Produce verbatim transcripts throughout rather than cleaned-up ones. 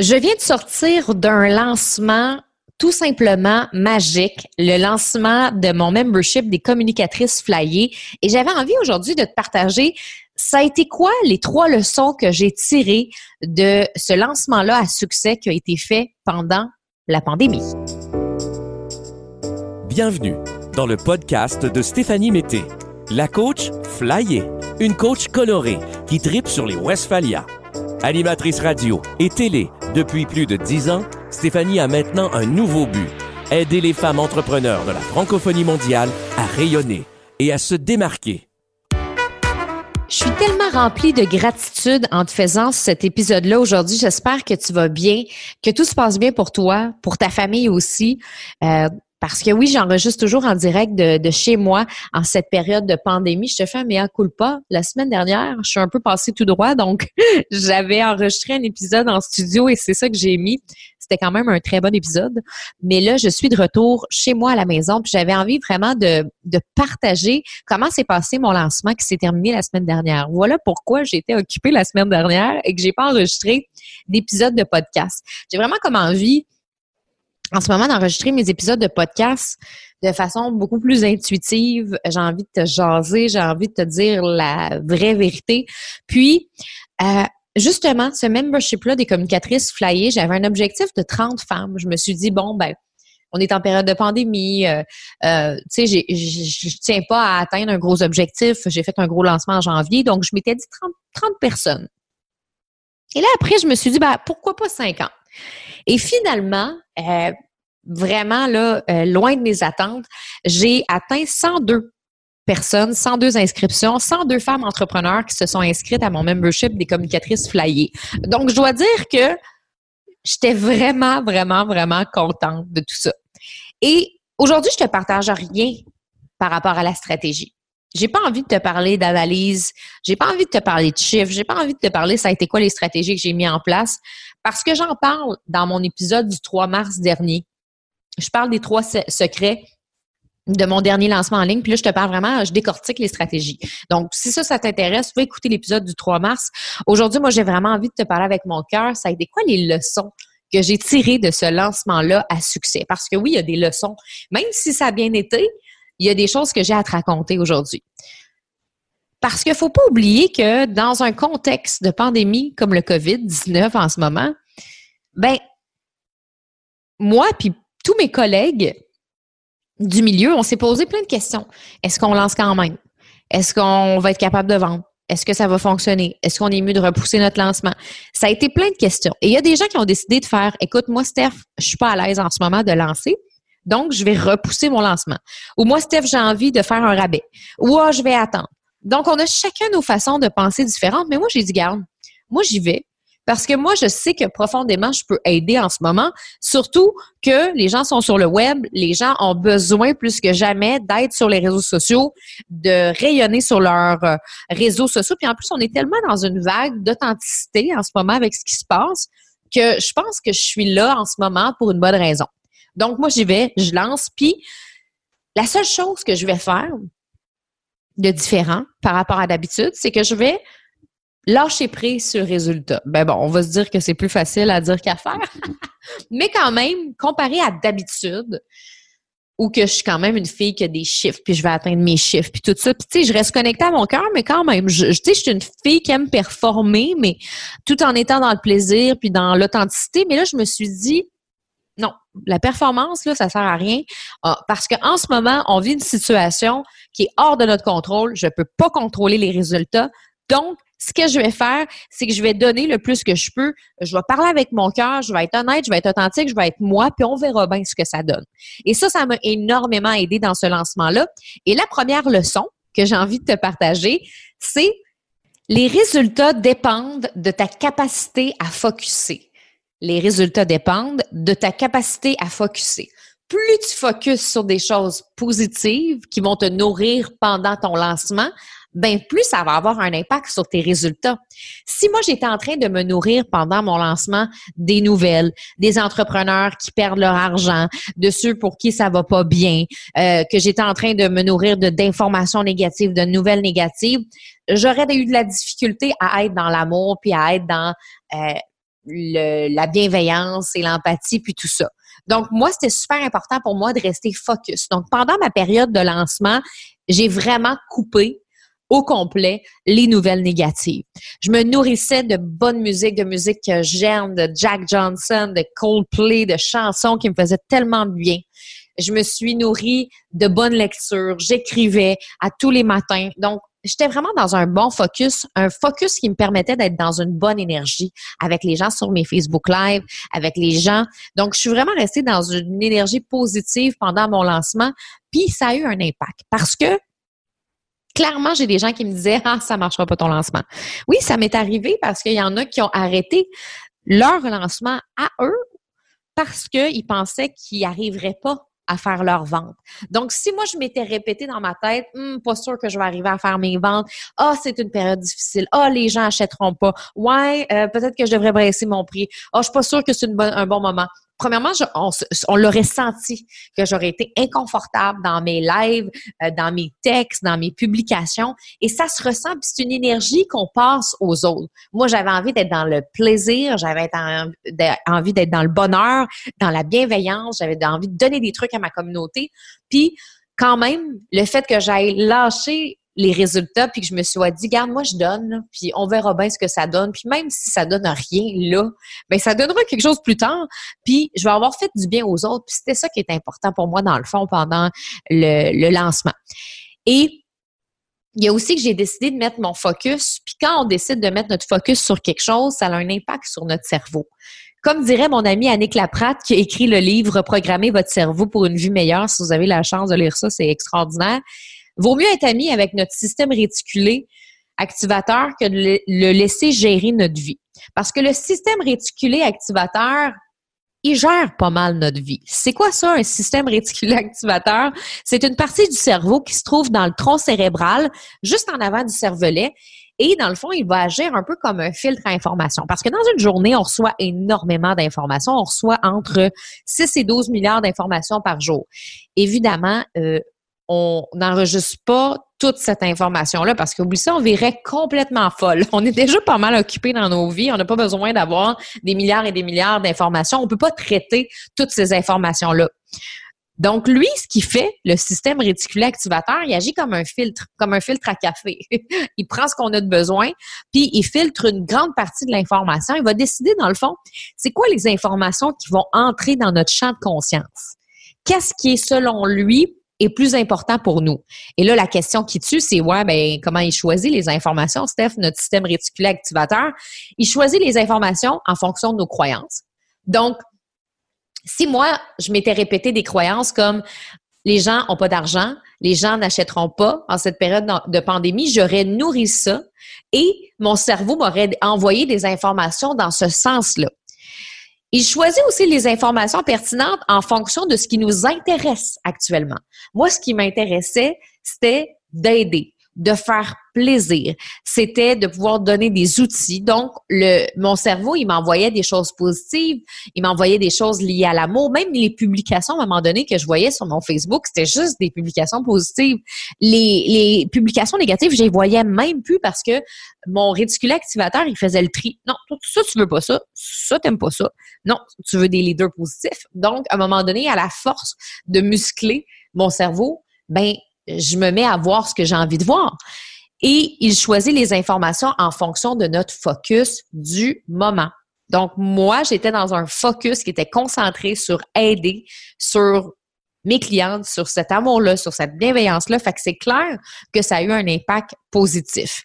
Je viens de sortir d'un lancement tout simplement magique, le lancement de mon membership des communicatrices flyées. Et j'avais envie aujourd'hui de te partager, ça a été quoi les trois leçons que j'ai tirées de ce lancement-là à succès qui a été fait pendant la pandémie. Bienvenue dans le podcast de Stéphanie Mété, la coach flyée, une coach colorée qui tripe sur les Westphalia. Animatrice radio et télé depuis plus de dix ans, Stéphanie a maintenant un nouveau but, aider les femmes entrepreneurs de la francophonie mondiale à rayonner et à se démarquer. Je suis tellement remplie de gratitude en te faisant cet épisode-là aujourd'hui. J'espère que tu vas bien, que tout se passe bien pour toi, pour ta famille aussi. Euh, Parce que oui, j'enregistre toujours en direct de, de chez moi en cette période de pandémie. Je te fais un mea culpa. La semaine dernière, je suis un peu passée tout droit, donc j'avais enregistré un épisode en studio et c'est ça que j'ai mis. C'était quand même un très bon épisode. Mais là, je suis de retour chez moi à la maison puis j'avais envie vraiment de, de partager comment s'est passé mon lancement qui s'est terminé la semaine dernière. Voilà pourquoi j'ai été occupée la semaine dernière et que j'ai pas enregistré d'épisode de podcast. J'ai vraiment comme envie en ce moment d'enregistrer mes épisodes de podcast de façon beaucoup plus intuitive. J'ai envie de te jaser, j'ai envie de te dire la vraie vérité. Puis, euh, justement, ce membership-là des communicatrices flyées, j'avais un objectif de trente femmes. Je me suis dit, bon, ben, on est en période de pandémie, euh, euh, tu sais, j'ai, je ne tiens pas à atteindre un gros objectif. J'ai fait un gros lancement en janvier, donc je m'étais dit trente personnes. Et là, après, je me suis dit, ben, pourquoi pas cinquante? Et finalement, euh, vraiment là, euh, loin de mes attentes, j'ai atteint cent deux personnes, cent deux inscriptions, cent deux femmes entrepreneurs qui se sont inscrites à mon membership des communicatrices flyées. Donc, je dois dire que j'étais vraiment, vraiment, vraiment contente de tout ça. Et aujourd'hui, je ne te partage rien par rapport à la stratégie. J'ai pas envie de te parler d'analyse, j'ai pas envie de te parler de chiffres, j'ai pas envie de te parler ça a été quoi les stratégies que j'ai mis en place, parce que j'en parle dans mon épisode du trois mars dernier. Je parle des trois secrets de mon dernier lancement en ligne, puis là, je te parle vraiment, je décortique les stratégies. Donc, si ça, ça t'intéresse, va écouter l'épisode du trois mars. Aujourd'hui, moi, j'ai vraiment envie de te parler avec mon cœur, ça a été quoi les leçons que j'ai tirées de ce lancement-là à succès? Parce que oui, il y a des leçons, même si ça a bien été, il y a des choses que j'ai à te raconter aujourd'hui. Parce qu'il ne faut pas oublier que dans un contexte de pandémie comme le covid dix-neuf en ce moment, ben moi puis tous mes collègues du milieu, on s'est posé plein de questions. Est-ce qu'on lance quand même? Est-ce qu'on va être capable de vendre? Est-ce que ça va fonctionner? Est-ce qu'on est mieux de repousser notre lancement? Ça a été plein de questions. Et il y a des gens qui ont décidé de faire « Écoute, moi, Steph, je ne suis pas à l'aise en ce moment de lancer. » Donc, je vais repousser mon lancement. Ou moi, Steph, j'ai envie de faire un rabais. Ou oh, je vais attendre. Donc, on a chacun nos façons de penser différentes. Mais moi, j'ai dit, garde, moi, j'y vais. Parce que moi, je sais que profondément, je peux aider en ce moment. Surtout que les gens sont sur le web. Les gens ont besoin plus que jamais d'être sur les réseaux sociaux, de rayonner sur leurs réseaux sociaux. Puis en plus, on est tellement dans une vague d'authenticité en ce moment avec ce qui se passe que je pense que je suis là en ce moment pour une bonne raison. Donc, moi, j'y vais, je lance. Puis, la seule chose que je vais faire de différent par rapport à d'habitude, c'est que je vais lâcher prise sur le résultat. Ben bon, on va se dire que c'est plus facile à dire qu'à faire. Mais quand même, comparé à d'habitude, où que je suis quand même une fille qui a des chiffres, puis je vais atteindre mes chiffres, puis tout ça. Puis, tu sais, je reste connectée à mon cœur, mais quand même, je, je, tu sais, je suis une fille qui aime performer, mais tout en étant dans le plaisir, puis dans l'authenticité. Mais là, je me suis dit... Non, la performance, là, ça sert à rien parce qu'en ce moment, on vit une situation qui est hors de notre contrôle. Je peux pas contrôler les résultats. Donc, ce que je vais faire, c'est que je vais donner le plus que je peux. Je vais parler avec mon cœur, je vais être honnête, je vais être authentique, je vais être moi, puis on verra bien ce que ça donne. Et ça, ça m'a énormément aidé dans ce lancement-là. Et la première leçon que j'ai envie de te partager, c'est les résultats dépendent de ta capacité à focusser. Les résultats dépendent de ta capacité à focusser. Plus tu focuses sur des choses positives qui vont te nourrir pendant ton lancement, ben plus ça va avoir un impact sur tes résultats. Si moi, j'étais en train de me nourrir pendant mon lancement des nouvelles, des entrepreneurs qui perdent leur argent, de ceux pour qui ça va pas bien, euh, que j'étais en train de me nourrir de d'informations négatives, de nouvelles négatives, j'aurais eu de la difficulté à être dans l'amour puis à être dans... Euh, le, la bienveillance et l'empathie, puis tout ça. Donc, moi, c'était super important pour moi de rester focus. Donc, pendant ma période de lancement, j'ai vraiment coupé au complet les nouvelles négatives. Je me nourrissais de bonne musique, de musique que j'aime, de Jack Johnson, de Coldplay, de chansons qui me faisaient tellement bien. Je me suis nourrie de bonnes lectures. J'écrivais à tous les matins. Donc, j'étais vraiment dans un bon focus, un focus qui me permettait d'être dans une bonne énergie avec les gens sur mes Facebook Live, avec les gens. Donc, je suis vraiment restée dans une énergie positive pendant mon lancement. Puis, ça a eu un impact parce que clairement, j'ai des gens qui me disaient « Ah, ça marchera pas ton lancement. » Oui, ça m'est arrivé parce qu'il y en a qui ont arrêté leur lancement à eux parce qu'ils pensaient qu'ils n'arriveraient pas à faire leurs ventes. Donc, si moi, je m'étais répété dans ma tête hm, « Pas sûr que je vais arriver à faire mes ventes. Ah, oh, c'est une période difficile. Ah, oh, les gens achèteront pas. Ouais, euh, peut-être que je devrais baisser mon prix. Ah, oh, je suis pas sûre que c'est une bonne, un bon moment. » Premièrement, je, on, on l'aurait senti que j'aurais été inconfortable dans mes lives, euh, dans mes textes, dans mes publications. Et ça se ressent, puis c'est une énergie qu'on passe aux autres. Moi, j'avais envie d'être dans le plaisir, j'avais en, envie d'être dans le bonheur, dans la bienveillance, j'avais envie de donner des trucs à ma communauté. Puis, quand même, le fait que j'aille lâcher les résultats, puis que je me suis dit, garde, moi, je donne, puis on verra bien ce que ça donne. Puis même si ça donne rien là, bien, ça donnera quelque chose plus tard, puis je vais avoir fait du bien aux autres. Puis c'était ça qui était important pour moi, dans le fond, pendant le, le lancement. Et il y a aussi que j'ai décidé de mettre mon focus, puis quand on décide de mettre notre focus sur quelque chose, ça a un impact sur notre cerveau. Comme dirait mon amie Annick Laprade, qui a écrit le livre « Reprogrammer votre cerveau pour une vie meilleure », si vous avez la chance de lire ça, c'est extraordinaire. Vaut mieux être ami avec notre système réticulé activateur que de le laisser gérer notre vie. Parce que le système réticulé activateur, il gère pas mal notre vie. C'est quoi ça, un système réticulé activateur? C'est une partie du cerveau qui se trouve dans le tronc cérébral, juste en avant du cervelet. Et dans le fond, il va agir un peu comme un filtre à information. Parce que dans une journée, on reçoit énormément d'informations. On reçoit entre six et douze milliards d'informations par jour. Évidemment, euh, on n'enregistre pas toute cette information-là parce qu'oublie ça, on verrait complètement folle. On est déjà pas mal occupé dans nos vies. On n'a pas besoin d'avoir des milliards et des milliards d'informations. On ne peut pas traiter toutes ces informations-là. Donc, lui, ce qu'il fait, le système réticulé activateur, il agit comme un filtre, comme un filtre à café. Il prend ce qu'on a de besoin, puis il filtre une grande partie de l'information. Il va décider, dans le fond, c'est quoi les informations qui vont entrer dans notre champ de conscience. Qu'est-ce qui est, selon lui, est plus important pour nous. Et là, la question qui tue, c'est ouais, ben comment il choisit les informations, Steph, notre système réticulé activateur? Il choisit les informations en fonction de nos croyances. Donc, si moi, je m'étais répété des croyances comme les gens n'ont pas d'argent, les gens n'achèteront pas en cette période de pandémie, j'aurais nourri ça et mon cerveau m'aurait envoyé des informations dans ce sens-là. Il choisit aussi les informations pertinentes en fonction de ce qui nous intéresse actuellement. Moi, ce qui m'intéressait, c'était d'aider, de faire plaisir. C'était de pouvoir donner des outils. Donc, le, mon cerveau, il m'envoyait des choses positives, il m'envoyait des choses liées à l'amour. Même les publications, à un moment donné, que je voyais sur mon Facebook, c'était juste des publications positives. Les, les publications négatives, je les voyais même plus parce que mon réticulé activateur, il faisait le tri. Non, ça, tu veux pas ça. Ça, t'aimes pas ça. Non, tu veux des leaders positifs. Donc, à un moment donné, à la force de muscler mon cerveau, ben, je me mets à voir ce que j'ai envie de voir. Et il choisit les informations en fonction de notre focus du moment. Donc, moi, j'étais dans un focus qui était concentré sur aider, sur mes clientes, sur cet amour-là, sur cette bienveillance-là. Fait que c'est clair que ça a eu un impact positif.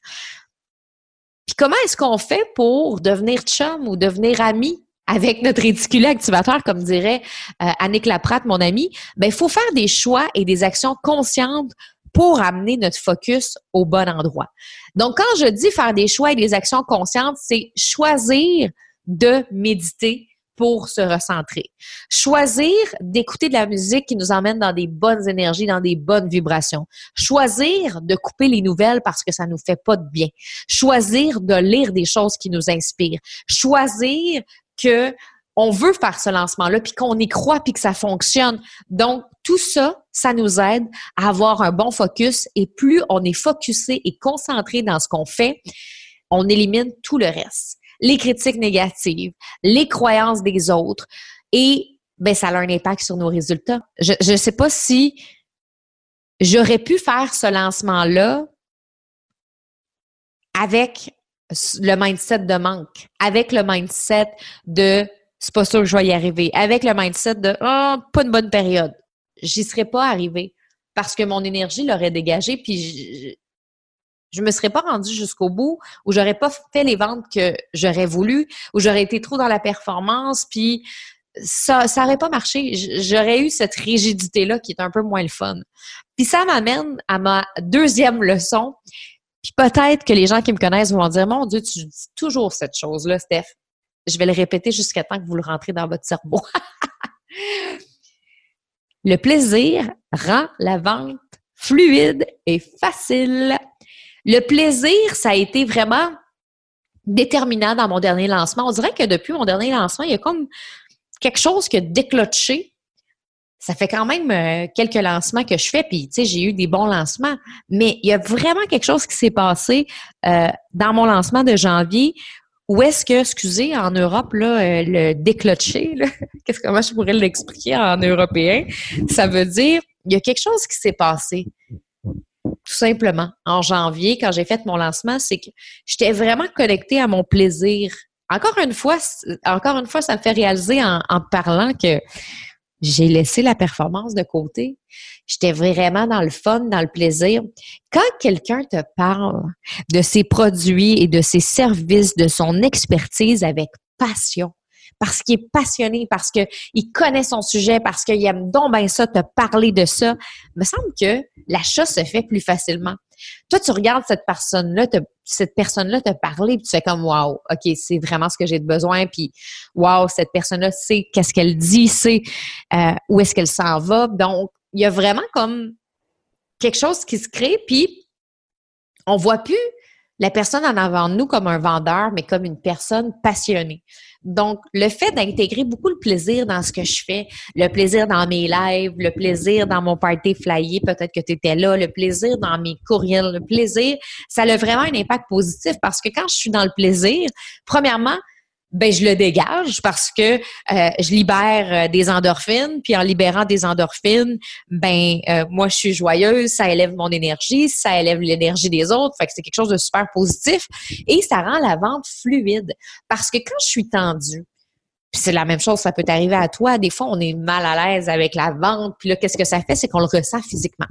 Puis comment est-ce qu'on fait pour devenir chum ou devenir ami avec notre réticulé activateur, comme dirait euh, Annick Laprade, mon amie? Ben, il faut faire des choix et des actions conscientes pour amener notre focus au bon endroit. Donc, quand je dis faire des choix et des actions conscientes, c'est choisir de méditer pour se recentrer. Choisir d'écouter de la musique qui nous emmène dans des bonnes énergies, dans des bonnes vibrations. Choisir de couper les nouvelles parce que ça nous fait pas de bien. Choisir de lire des choses qui nous inspirent. Choisir que on veut faire ce lancement-là, puis qu'on y croit, puis que ça fonctionne. Donc, tout ça, ça nous aide à avoir un bon focus. Et plus on est focusé et concentré dans ce qu'on fait, on élimine tout le reste. les critiques négatives, les croyances des autres et ben, ça a un impact sur nos résultats. Je ne sais pas si j'aurais pu faire ce lancement-là avec le mindset de manque, avec le mindset de « c'est pas sûr que je vais y arriver », avec le mindset de « oh, pas une bonne période ». J'y serais pas arrivée parce que mon énergie l'aurait dégagée puis je ne me serais pas rendue jusqu'au bout ou j'aurais pas fait les ventes que j'aurais voulu ou j'aurais été trop dans la performance puis ça ça n'aurait pas marché. J'aurais eu cette rigidité-là qui est un peu moins le fun. Puis ça m'amène à ma deuxième leçon. Puis peut-être que les gens qui me connaissent vont dire « Mon Dieu, tu dis toujours cette chose-là, Steph. » Je vais le répéter jusqu'à temps que vous le rentrez dans votre cerveau. Le plaisir rend la vente fluide et facile. Le plaisir, ça a été vraiment déterminant dans mon dernier lancement. On dirait que depuis mon dernier lancement, il y a comme quelque chose qui a déclenché. Ça fait quand même quelques lancements que je fais, puis tu sais, j'ai eu des bons lancements. Mais il y a vraiment quelque chose qui s'est passé euh, dans mon lancement de janvier. Où est-ce que, excusez, en Europe, là, le déclencher, qu'est-ce comment je pourrais l'expliquer en européen? Ça veut dire il y a quelque chose qui s'est passé. Tout simplement. En janvier, quand j'ai fait mon lancement, c'est que j'étais vraiment connectée à mon plaisir. Encore une fois, encore une fois, ça me fait réaliser en, en parlant que j'ai laissé la performance de côté. J'étais vraiment dans le fun, dans le plaisir. Quand quelqu'un te parle de ses produits et de ses services, de son expertise avec passion, parce qu'il est passionné, parce qu'il connaît son sujet, parce qu'il aime donc bien ça, te parler de ça, il me semble que l'achat se fait plus facilement. Toi, tu regardes cette personne-là, te, cette personne-là te parler, puis tu fais comme « wow, ok, c'est vraiment ce que j'ai de besoin », puis « wow, cette personne-là sait qu'est-ce qu'elle dit, sait euh, où est-ce qu'elle s'en va ». Donc, il y a vraiment comme quelque chose qui se crée, puis on ne voit plus la personne en avant de nous comme un vendeur, mais comme une personne passionnée. Donc, le fait d'intégrer beaucoup le plaisir dans ce que je fais, le plaisir dans mes lives, le plaisir dans mon party flyé, peut-être que tu étais là, le plaisir dans mes courriels, le plaisir, ça a vraiment un impact positif parce que quand je suis dans le plaisir, premièrement, ben je le dégage parce que euh, je libère euh, des endorphines, puis en libérant des endorphines, ben euh, moi je suis joyeuse, ça élève mon énergie, ça élève l'énergie des autres, fait que c'est quelque chose de super positif et ça rend la vente fluide parce que quand je suis tendue, puis c'est la même chose, ça peut arriver à toi, des fois on est mal à l'aise avec la vente, puis là qu'est-ce que ça fait, c'est qu'on le ressent physiquement.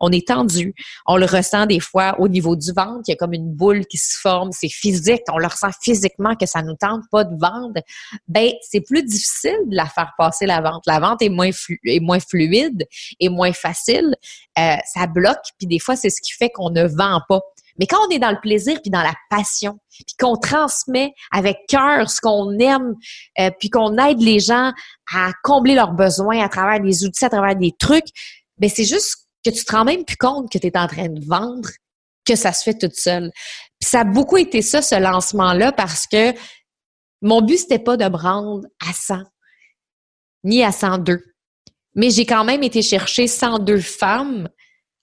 On est tendu, on le ressent des fois au niveau du ventre, il y a comme une boule qui se forme, c'est physique, on le ressent physiquement que ça nous tente pas de vendre. Ben c'est plus difficile de la faire passer la vente. La vente est moins flu- est moins fluide, est moins facile, euh, ça bloque, puis des fois c'est ce qui fait qu'on ne vend pas. Mais quand on est dans le plaisir puis dans la passion, puis qu'on transmet avec cœur ce qu'on aime, euh, puis qu'on aide les gens à combler leurs besoins à travers des outils, à travers des trucs, ben c'est juste que tu te rends même plus compte que tu es en train de vendre, que ça se fait toute seule. Puis ça a beaucoup été ça, ce lancement-là, parce que mon but, c'était pas de me rendre à cent, ni à cent deux. Mais j'ai quand même été chercher cent deux femmes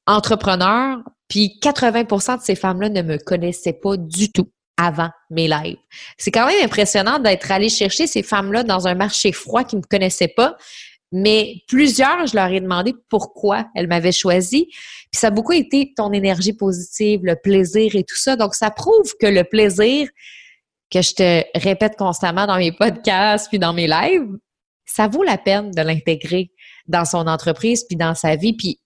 entrepreneurs. Puis quatre-vingts pour cent de ces femmes-là ne me connaissaient pas du tout avant mes lives. C'est quand même impressionnant d'être allée chercher ces femmes-là dans un marché froid qui ne me connaissaient pas, mais plusieurs, je leur ai demandé pourquoi elles m'avaient choisi. Puis ça a beaucoup été ton énergie positive, le plaisir et tout ça. Donc, ça prouve que le plaisir que je te répète constamment dans mes podcasts puis dans mes lives, ça vaut la peine de l'intégrer dans son entreprise puis dans sa vie. Puis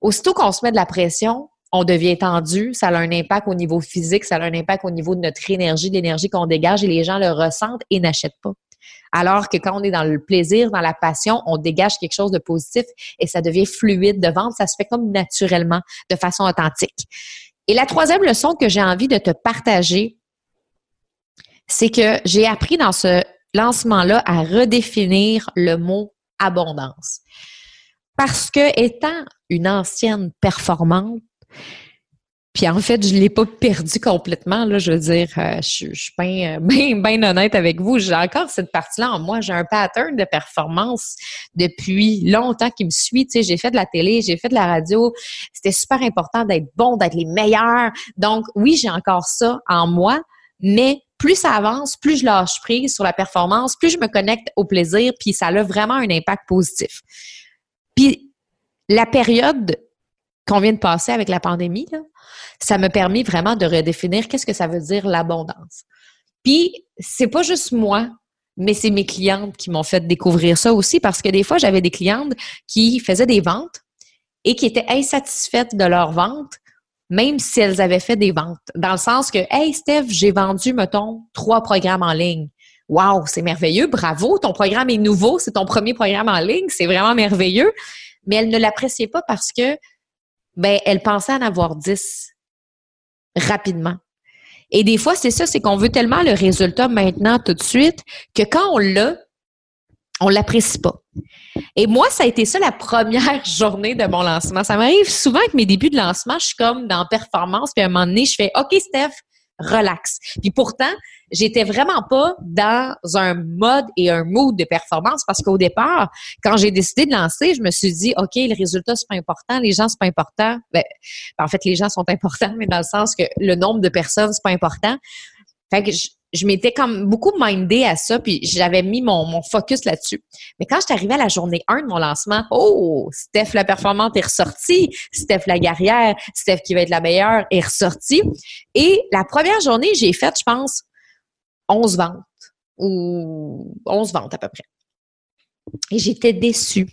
aussitôt qu'on se met de la pression, on devient tendu, ça a un impact au niveau physique, ça a un impact au niveau de notre énergie, de l'énergie qu'on dégage et les gens le ressentent et n'achètent pas. Alors que quand on est dans le plaisir, dans la passion, on dégage quelque chose de positif et ça devient fluide de vente, ça se fait comme naturellement, de façon authentique. Et la troisième leçon que j'ai envie de te partager, c'est que j'ai appris dans ce lancement-là à redéfinir le mot « abondance ». Parce que étant une ancienne performante, puis en fait, je ne l'ai pas perdu complètement, là, je veux dire, euh, je, je suis bien ben, ben honnête avec vous, j'ai encore cette partie-là en moi, j'ai un pattern de performance depuis longtemps qui me suit, tu sais, j'ai fait de la télé, j'ai fait de la radio, c'était super important d'être bon, d'être les meilleurs, donc oui, j'ai encore ça en moi, mais plus ça avance, plus je lâche prise sur la performance, plus je me connecte au plaisir, puis ça a vraiment un impact positif. Puis la période qu'on vient de passer avec la pandémie, là, ça m'a permis vraiment de redéfinir qu'est-ce que ça veut dire l'abondance. Puis c'est pas juste moi, mais c'est mes clientes qui m'ont fait découvrir ça aussi, parce que des fois, j'avais des clientes qui faisaient des ventes et qui étaient insatisfaites de leurs ventes, même si elles avaient fait des ventes. Dans le sens que, « Hey, Steph, j'ai vendu, mettons, trois programmes en ligne. Wow, c'est merveilleux, bravo, ton programme est nouveau, c'est ton premier programme en ligne, c'est vraiment merveilleux. » Mais elles ne l'appréciaient pas parce que, ben, elles pensaient en avoir dix rapidement. Et des fois, c'est ça, c'est qu'on veut tellement le résultat maintenant, tout de suite, que quand on l'a, on l'apprécie pas. Et moi, ça a été ça la première journée de mon lancement. Ça m'arrive souvent que mes débuts de lancement, je suis comme dans performance, puis à un moment donné, je fais « OK, Steph, relax ». Puis pourtant, j'étais vraiment pas dans un mode et un mood de performance parce qu'au départ, quand j'ai décidé de lancer, je me suis dit « OK, le résultat, c'est pas important, les gens, c'est pas important. » Ben, en fait, les gens sont importants, mais dans le sens que le nombre de personnes, c'est pas important. Fait que je, je m'étais comme beaucoup mindée à ça, puis j'avais mis mon, mon focus là-dessus. Mais quand je suis arrivée à la journée un de mon lancement, oh, Steph la performante est ressortie, Steph la guerrière, Steph qui va être la meilleure est ressortie. Et la première journée, j'ai fait, je pense, onze ventes, ou onze ventes à peu près. Et j'étais déçue.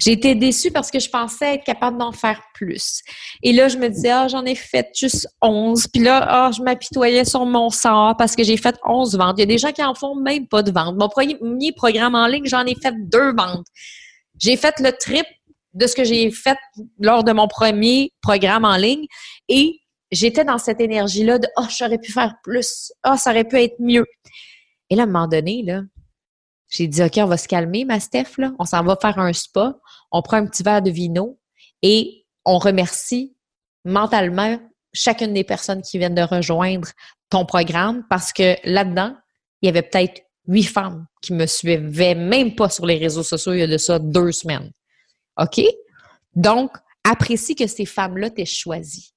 J'étais déçue parce que je pensais être capable d'en faire plus. Et là, je me disais, ah, j'en ai fait juste onze. Puis là, ah, je m'apitoyais sur mon sort parce que j'ai fait onze ventes. Il y a des gens qui en font même pas de ventes. Mon premier programme en ligne, j'en ai fait deux ventes. J'ai fait le triple de ce que j'ai fait lors de mon premier programme en ligne. Et j'étais dans cette énergie-là de, ah, oh, j'aurais pu faire plus. Ah, oh, ça aurait pu être mieux. Et là, à un moment donné, là, j'ai dit, OK, on va se calmer, ma Steph, là. On s'en va faire un spa, on prend un petit verre de vino et on remercie mentalement chacune des personnes qui viennent de rejoindre ton programme parce que là-dedans, il y avait peut-être huit femmes qui me suivaient même pas sur les réseaux sociaux il y a de ça deux semaines. OK? Donc, apprécie que ces femmes-là t'aient choisi.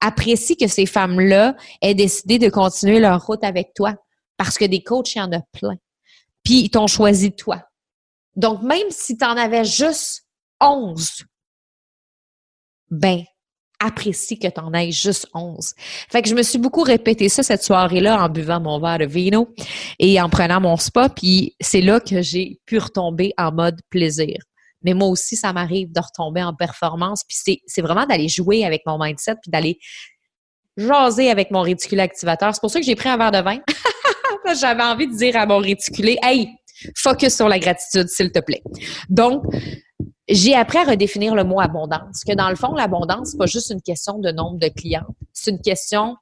Apprécie que ces femmes-là aient décidé de continuer leur route avec toi parce que des coachs, il y en a plein. Puis ils t'ont choisi toi. Donc, même si tu en avais juste onze, ben, apprécie que tu en aies juste onze. Fait que je me suis beaucoup répété ça cette soirée-là en buvant mon verre de vino et en prenant mon spa, puis c'est là que j'ai pu retomber en mode plaisir. Mais moi aussi, ça m'arrive de retomber en performance, puis c'est, c'est vraiment d'aller jouer avec mon mindset, puis d'aller jaser avec mon réticule activateur. C'est pour ça que j'ai pris un verre de vin. J'avais envie de dire à mon réticulé, « Hey, focus sur la gratitude, s'il te plaît. » Donc, j'ai appris à redéfinir le mot « abondance », que dans le fond, l'abondance, c'est pas juste une question de nombre de clients. C'est une question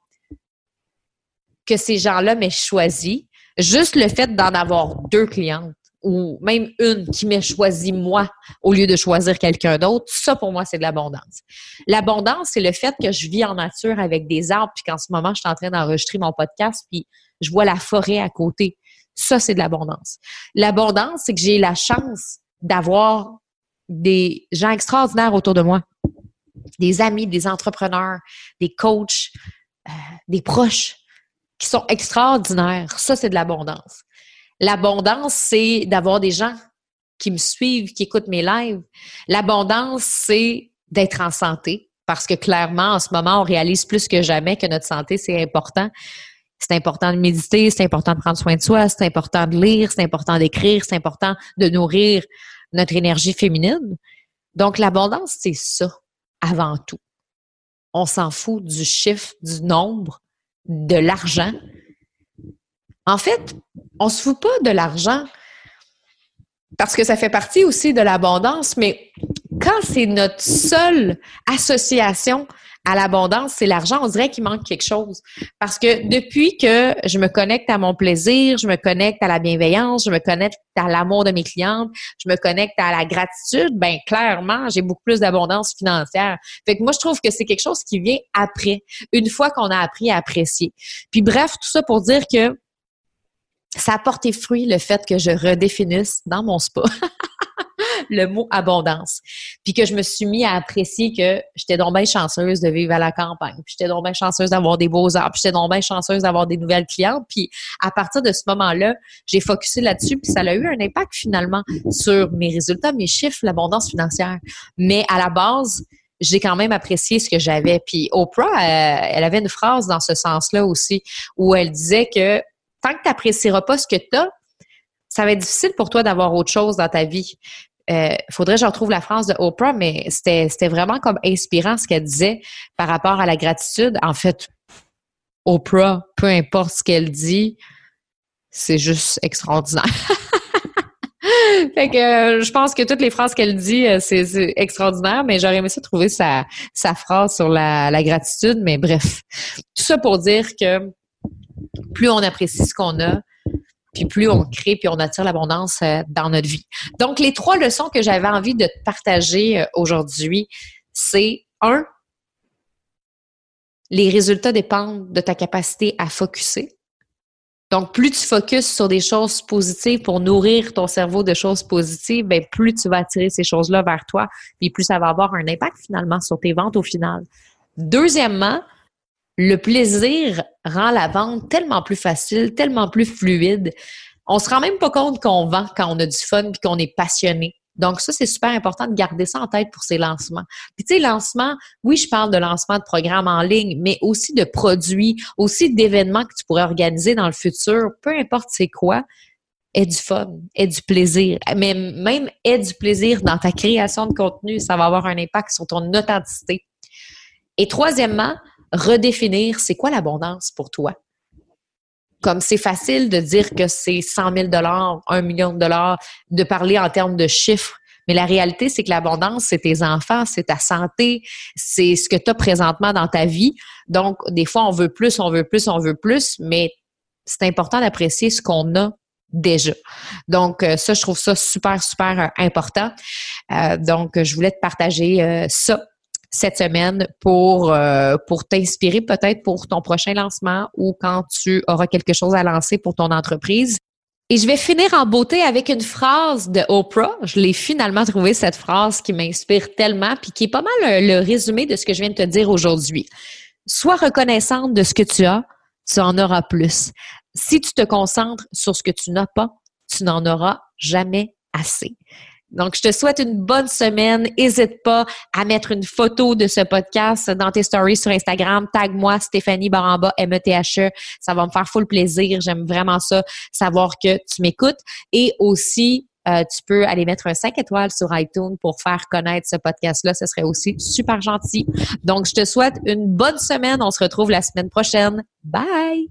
que ces gens-là m'aient choisi. Juste le fait d'en avoir deux clientes ou même une qui m'ait choisi moi au lieu de choisir quelqu'un d'autre, ça, pour moi, c'est de l'abondance. L'abondance, c'est le fait que je vis en nature avec des arbres puis qu'en ce moment, je suis en train d'enregistrer mon podcast puis je vois la forêt à côté. Ça, c'est de l'abondance. L'abondance, c'est que j'ai la chance d'avoir des gens extraordinaires autour de moi. Des amis, des entrepreneurs, des coachs, euh, des proches qui sont extraordinaires. Ça, c'est de l'abondance. L'abondance, c'est d'avoir des gens qui me suivent, qui écoutent mes lives. L'abondance, c'est d'être en santé. Parce que clairement, en ce moment, on réalise plus que jamais que notre santé, c'est important. C'est important de méditer, c'est important de prendre soin de soi, c'est important de lire, c'est important d'écrire, c'est important de nourrir notre énergie féminine. Donc, l'abondance, c'est ça, avant tout. On s'en fout du chiffre, du nombre, de l'argent. En fait, on se fout pas de l'argent parce que ça fait partie aussi de l'abondance, mais quand c'est notre seule association à l'abondance, c'est l'argent, on dirait qu'il manque quelque chose. Parce que depuis que je me connecte à mon plaisir, je me connecte à la bienveillance, je me connecte à l'amour de mes clientes, je me connecte à la gratitude, bien clairement, j'ai beaucoup plus d'abondance financière. Fait que moi, je trouve que c'est quelque chose qui vient après, une fois qu'on a appris à apprécier. Puis bref, tout ça pour dire que ça a porté fruit le fait que je redéfinisse dans mon spa le mot abondance. Puis que je me suis mis à apprécier que j'étais donc bien chanceuse de vivre à la campagne, puis j'étais donc bien chanceuse d'avoir des beaux arbres, puis j'étais donc bien chanceuse d'avoir des nouvelles clientes. Puis à partir de ce moment-là, j'ai focusé là-dessus, puis ça a eu un impact finalement sur mes résultats, mes chiffres, l'abondance financière. Mais à la base, j'ai quand même apprécié ce que j'avais. Puis Oprah, elle, elle avait une phrase dans ce sens-là aussi, où elle disait que tant que tu n'apprécieras pas ce que tu as, ça va être difficile pour toi d'avoir autre chose dans ta vie. Euh, faudrait que je retrouve la phrase de Oprah, mais c'était, c'était vraiment comme inspirant ce qu'elle disait par rapport à la gratitude. En fait, Oprah, peu importe ce qu'elle dit, c'est juste extraordinaire. Fait que euh, je pense que toutes les phrases qu'elle dit, euh, c'est, c'est extraordinaire, mais j'aurais aimé ça trouver sa, sa phrase sur la, la gratitude, mais bref. Tout ça pour dire que plus on apprécie ce qu'on a, puis plus on crée, puis on attire l'abondance euh, dans notre vie. Donc, les trois leçons que j'avais envie de te partager euh, aujourd'hui, c'est un, les résultats dépendent de ta capacité à focusser. Donc, plus tu focuses sur des choses positives pour nourrir ton cerveau de choses positives, bien, plus tu vas attirer ces choses-là vers toi, puis plus ça va avoir un impact finalement sur tes ventes au final. Deuxièmement, le plaisir rend la vente tellement plus facile, tellement plus fluide. On se rend même pas compte qu'on vend quand on a du fun puis qu'on est passionné. Donc ça, c'est super important de garder ça en tête pour ces lancements. Puis tu sais, lancement, oui, je parle de lancement de programmes en ligne, mais aussi de produits, aussi d'événements que tu pourrais organiser dans le futur, peu importe c'est quoi, aie du fun, aie du plaisir. Mais même aie du plaisir dans ta création de contenu, ça va avoir un impact sur ton authenticité. Et troisièmement, redéfinir c'est quoi l'abondance pour toi. Comme c'est facile de dire que c'est cent mille dollars, un million de dollars, de parler en termes de chiffres, mais la réalité, c'est que l'abondance, c'est tes enfants, c'est ta santé, c'est ce que tu as présentement dans ta vie. Donc, des fois, on veut plus, on veut plus, on veut plus, mais c'est important d'apprécier ce qu'on a déjà. Donc, ça, je trouve ça super, super important. Euh, donc, je voulais te partager euh, ça cette semaine pour, euh, pour t'inspirer peut-être pour ton prochain lancement ou quand tu auras quelque chose à lancer pour ton entreprise. Et je vais finir en beauté avec une phrase de Oprah. Je l'ai finalement trouvée, cette phrase qui m'inspire tellement puis qui est pas mal le, le résumé de ce que je viens de te dire aujourd'hui. Sois reconnaissante de ce que tu as, tu en auras plus. Si tu te concentres sur ce que tu n'as pas, tu n'en auras jamais assez. Donc, je te souhaite une bonne semaine. N'hésite pas à mettre une photo de ce podcast dans tes stories sur Instagram. Tag-moi Stéphanie Baramba, M E T H E. Ça va me faire full plaisir. J'aime vraiment ça, savoir que tu m'écoutes. Et aussi, euh, tu peux aller mettre un cinq étoiles sur iTunes pour faire connaître ce podcast-là. Ce serait aussi super gentil. Donc, je te souhaite une bonne semaine. On se retrouve la semaine prochaine. Bye!